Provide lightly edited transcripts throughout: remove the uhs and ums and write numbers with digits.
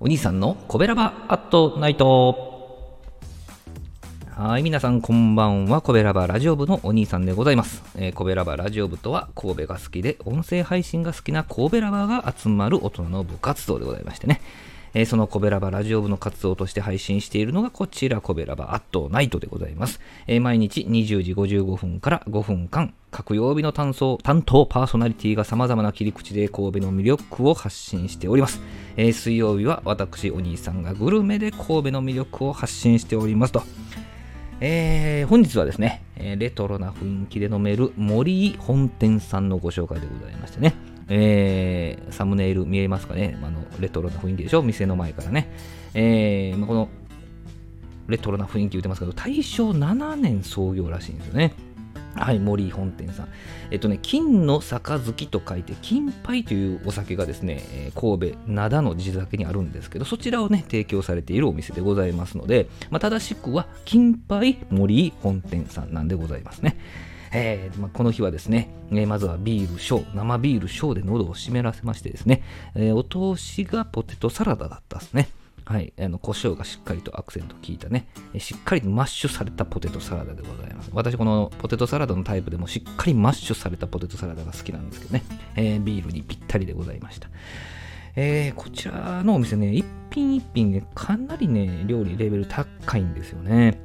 お兄さんのコベラバアットナイト。はい、皆さんこんばんは。コベラバラジオ部のお兄さんでございます。コベラバラジオ部とは、神戸が好きで音声配信が好きな神戸ラバーが集まる大人の部活動でございましてね、そのコベラバラジオ部の活動として配信しているのがこちら、コベラバアットナイトでございます。毎日20時55分から5分間、各曜日の担当パーソナリティが様々な切り口で神戸の魅力を発信しております。水曜日は私お兄さんがグルメで神戸の魅力を発信しておりますと。本日はですね、レトロな雰囲気で飲める森井本店さんのご紹介でございましてね、サムネイル見えますかね、レトロな雰囲気でしょ、店の前からね、このレトロな雰囲気言ってますけど、大正7年創業らしいんですよね。はい、森井本店さん、金の杯と書いて金杯というお酒がですね、神戸灘の地酒にあるんですけど、そちらをね提供されているお店でございますので、正しくは金杯森井本店さんなんでございますね。この日はですね、まずは生ビールショーで喉を湿らせましてですね、お通しがポテトサラダだったんですね。はい、胡椒がしっかりとアクセント効いたね、しっかりとマッシュされたポテトサラダでございます。私このポテトサラダのタイプでもしっかりマッシュされたポテトサラダが好きなんですけどね、ビールにぴったりでございました。こちらのお店ね、一品一品ね、かなりね料理レベル高いんですよね。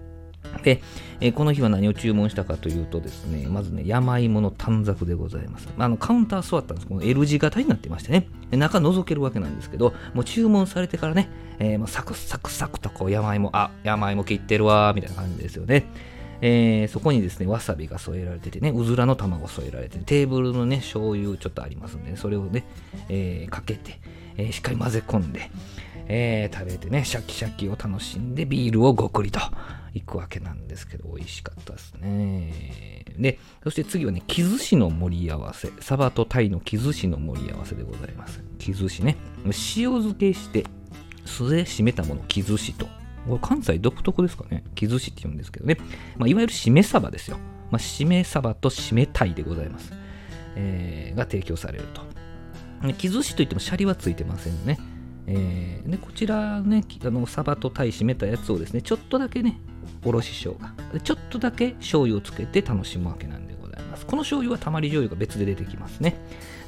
で、この日は何を注文したかというとですね、まずね、山芋の短冊でございます。カウンター座ったんです。この L 字型になってましてね、中覗けるわけなんですけど、もう注文されてからね、サクサクサクとこう山芋切ってるわみたいな感じですよね。そこにですね、わさびが添えられててね、うずらの卵添えられて、テーブルのね醤油ちょっとありますんで、ね、それをね、かけて、しっかり混ぜ込んで、食べてね、シャキシャキを楽しんでビールをごくりといくわけなんですけど、美味しかったですね。で、そして次はね、木寿司の盛り合わせ、サバとタイの木寿司の盛り合わせでございます。木寿司ね、塩漬けして酢で締めたもの、木寿司と、これ関西独特ですかね、木寿司って言うんですけどね、いわゆる締めサバですよ。締めサバと締めタイでございます、が提供されると。木寿司といってもシャリはついてませんね。でこちらね、サバとタイ締めたやつをですね、ちょっとだけねおろし生姜、ちょっとだけ醤油をつけて楽しむわけなんでございます。この醤油はたまり醤油が別で出てきますね。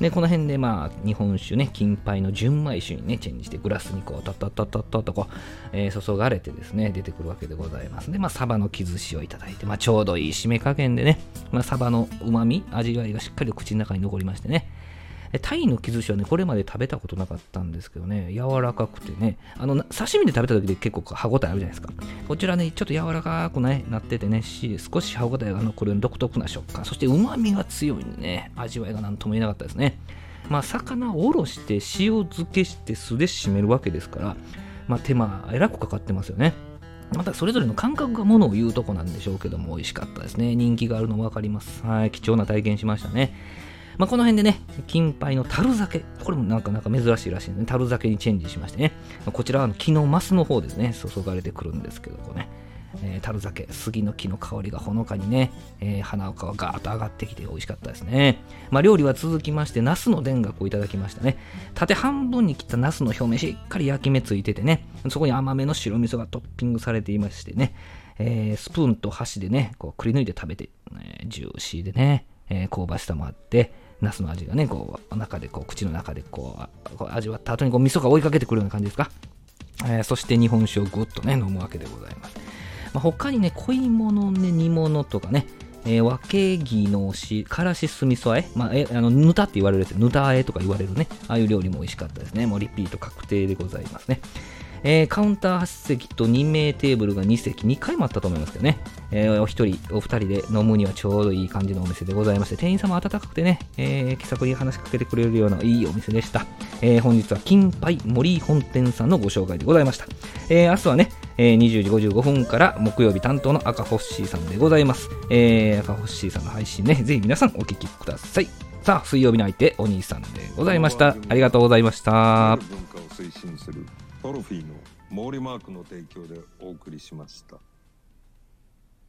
でこの辺で日本酒ね、金杯の純米酒にねチェンジして、グラスにこうタッタッタッタッタッとこう、注がれてですね出てくるわけでございます。でサバの木寿司をいただいて、ちょうどいい締め加減でね、サバのうまみ味わいがしっかりと口の中に残りましてね、タイの木寿司はね、これまで食べたことなかったんですけどね、柔らかくてね、刺身で食べた時で結構歯ごたえあるじゃないですか。こちらね、ちょっと柔らかく、ね、なっててね、少し歯ごたえが残る独特な食感、そして旨味が強いんでね、味わいが何とも言えなかったですね。魚をおろして塩漬けして酢で締めるわけですから、手間えらくかかってますよね。またそれぞれの感覚がものを言うとこなんでしょうけども、美味しかったですね。人気があるの分かります。はい、貴重な体験しましたね。この辺でね、金杯の樽酒、これもなんか珍しいらしいんでね、樽酒にチェンジしましてね、こちらは木のマスの方ですね、注がれてくるんですけど、こうね、樽酒、杉の木の香りがほのかにね、花岡がガーッと上がってきて美味しかったですね。料理は続きまして、ナスの田楽をいただきましたね。縦半分に切ったナスの表面、しっかり焼き目ついててね、そこに甘めの白味噌がトッピングされていましてね、スプーンと箸でねこうくり抜いて食べて、ジューシーでね、香ばしさもあって、ナスの味がね、こう中でこう口の中でこう味わった後にこう味噌が追いかけてくるような感じですか。そして日本酒をぐっとね飲むわけでございます。他にね、濃いものね、煮物とかね、わけぎのからし酢味噌あえ、ぬたって言われるやつ、ぬたあえとか言われるね、ああいう料理も美味しかったですね。もうリピート確定でございますね。カウンター8席と2名テーブルが2席、2回もあったと思いますけどね、お二人で飲むにはちょうどいい感じのお店でございまして、店員さんも温かくてね、気さくに話しかけてくれるようないいお店でした。本日は金杯森井本店さんのご紹介でございました。明日はね、20時55分から木曜日担当の赤星さんでございます。赤星さんの配信ね、ぜひ皆さんお聞きください。さあ、水曜日の相手お兄さんでございました。ありがとうございました。文化を推進するトロフィーの毛利マークの提供でお送りしました。